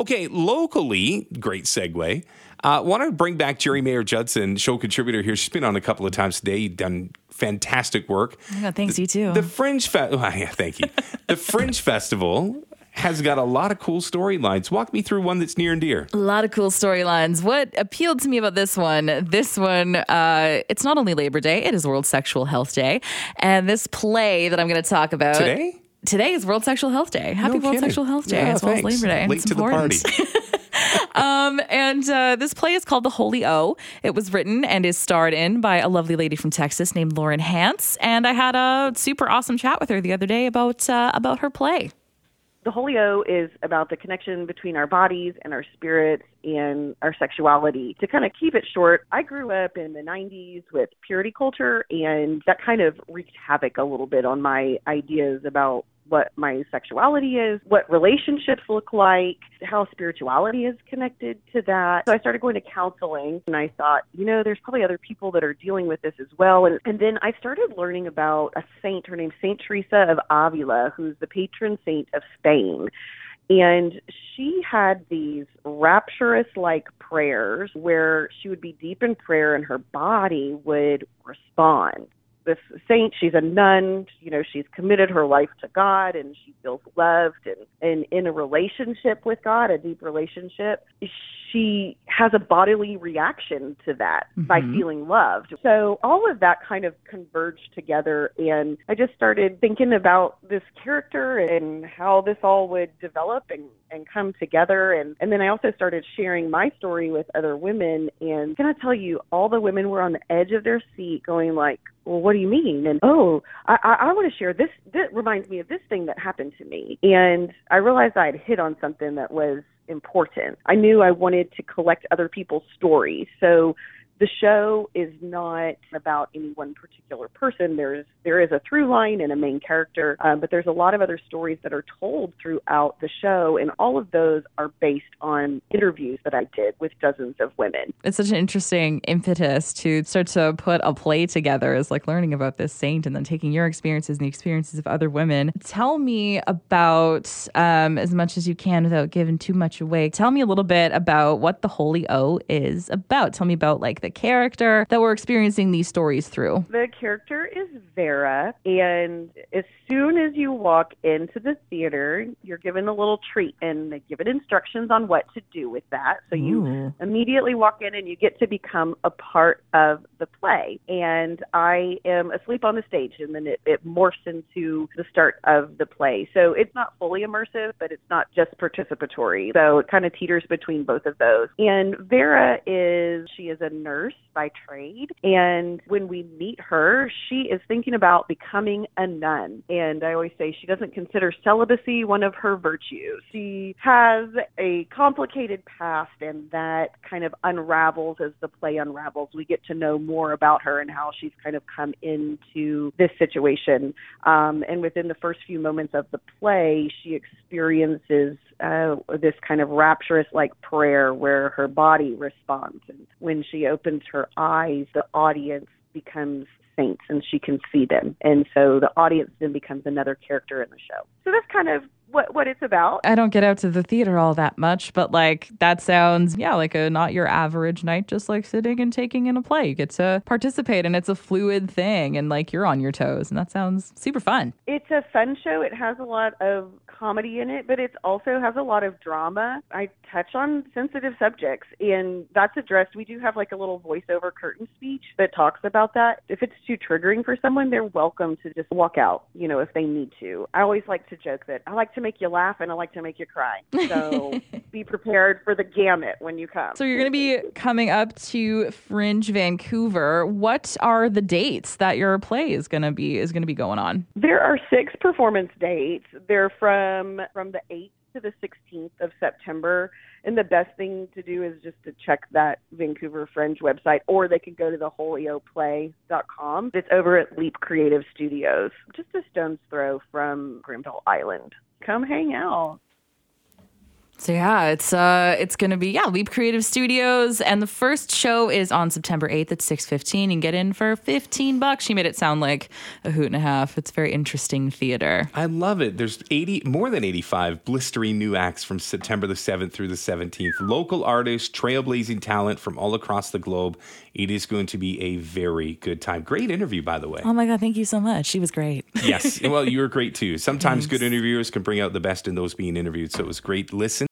Okay, locally, great segue. Want to bring back Geri Mayer-Judson, show contributor here. She's been on a couple of times today. You've done fantastic work. Oh, thanks, you too. The Fringe Festival. Oh, yeah, thank you. The Fringe Festival has got a lot of cool storylines. Walk me through one that's near and dear. A lot of cool storylines. What appealed to me about this one, it's not only Labor Day, it is World Sexual Health Day. And this play that I'm going to talk about... Today is World Sexual Health Day. Happy World Sexual Health Day as well as Labor Day. Late to the party. And this play is called The Holy O. It was written and is starred in by a lovely lady from Texas named Lauren Hance. And I had a super awesome chat with her the other day about her play. The Holy O is about the connection between our bodies and our spirits and our sexuality. To kind of keep it short, I grew up in the 90s with purity culture, and that kind of wreaked havoc a little bit on my ideas about what my sexuality is, what relationships look like, how spirituality is connected to that. So I started going to counseling, and I thought, there's probably other people that are dealing with this as well. And then I started learning about a saint. Her name's Saint Teresa of Avila, who's the patron saint of Spain. And she had these rapturous-like prayers where she would be deep in prayer and her body would respond. This saint, she's a nun, she's committed her life to God, and she feels loved and in a relationship with God, a deep relationship. She has a bodily reaction to that by feeling loved. So all of that kind of converged together, and I just started thinking about this character and how this all would develop and come together. And then I also started sharing my story with other women, and can I tell you, all the women were on the edge of their seat going like, well, what do you mean? And, I want to share this. This reminds me of this thing that happened to me. And I realized I had hit on something that was important. I knew I wanted to collect other people's stories. So the show is not about any one particular person. There is a through line and a main character, but there's a lot of other stories that are told throughout the show, and all of those are based on interviews that I did with dozens of women. It's such an interesting impetus to start to put a play together, is like learning about this saint and then taking your experiences and the experiences of other women. Tell me about, as much as you can without giving too much away, tell me a little bit about what The Holy O is about. Tell me about like the character that we're experiencing these stories through. The character is Vera, and as soon as you walk into the theater, you're given a little treat, and they give it instructions on what to do with that. So you immediately walk in and you get to become a part of the play. And I am asleep on the stage, and then it morphs into the start of the play. So it's not fully immersive, but it's not just participatory. So it kind of teeters between both of those. And Vera is a nurse by trade, and when we meet her, she is thinking about becoming a nun, and I always say she doesn't consider celibacy one of her virtues. She has a complicated past, and that kind of unravels as the play unravels. We get to know more about her and how she's kind of come into this situation, and within the first few moments of the play, she experiences this kind of rapturous like prayer where her body responds, and when she opens her eyes, the audience becomes saints and she can see them. And so the audience then becomes another character in the show. So that's kind of what it's about. I don't get out to the theater all that much, but like that sounds, like a not your average night, just like sitting and taking in a play. You get to participate, and it's a fluid thing, and like you're on your toes, and that sounds super fun. It's a fun show. It has a lot of comedy in it, but it also has a lot of drama. I touch on sensitive subjects, and that's addressed. We do have like a little voiceover curtain speech that talks about that. If it's too triggering for someone, they're welcome to just walk out, if they need to. I always like to joke that I like to make you laugh and I like to make you cry. So be prepared for the gamut when you come. So you're going to be coming up to Fringe Vancouver. What are the dates that your play is going to be going on? There are 6 performance dates. They're from the 8th to the 16th of September. And the best thing to do is just to check that Vancouver Fringe website, or they can go to thewholeoplay.com. It's over at Leap Creative Studios, just a stone's throw from Granville Island. Come hang out. So yeah, it's going to be, Leap Creative Studios. And the first show is on September 8th at 6:15. You can get in for $15. She made it sound like a hoot and a half. It's very interesting theater. I love it. There's more than 85 blistering new acts from September the 7th through the 17th. Local artists, trailblazing talent from all across the globe. It is going to be a very good time. Great interview, by the way. Oh my God, thank you so much. She was great. Yes. Well, you were great too. Sometimes good interviewers can bring out the best in those being interviewed. So it was great. Listen.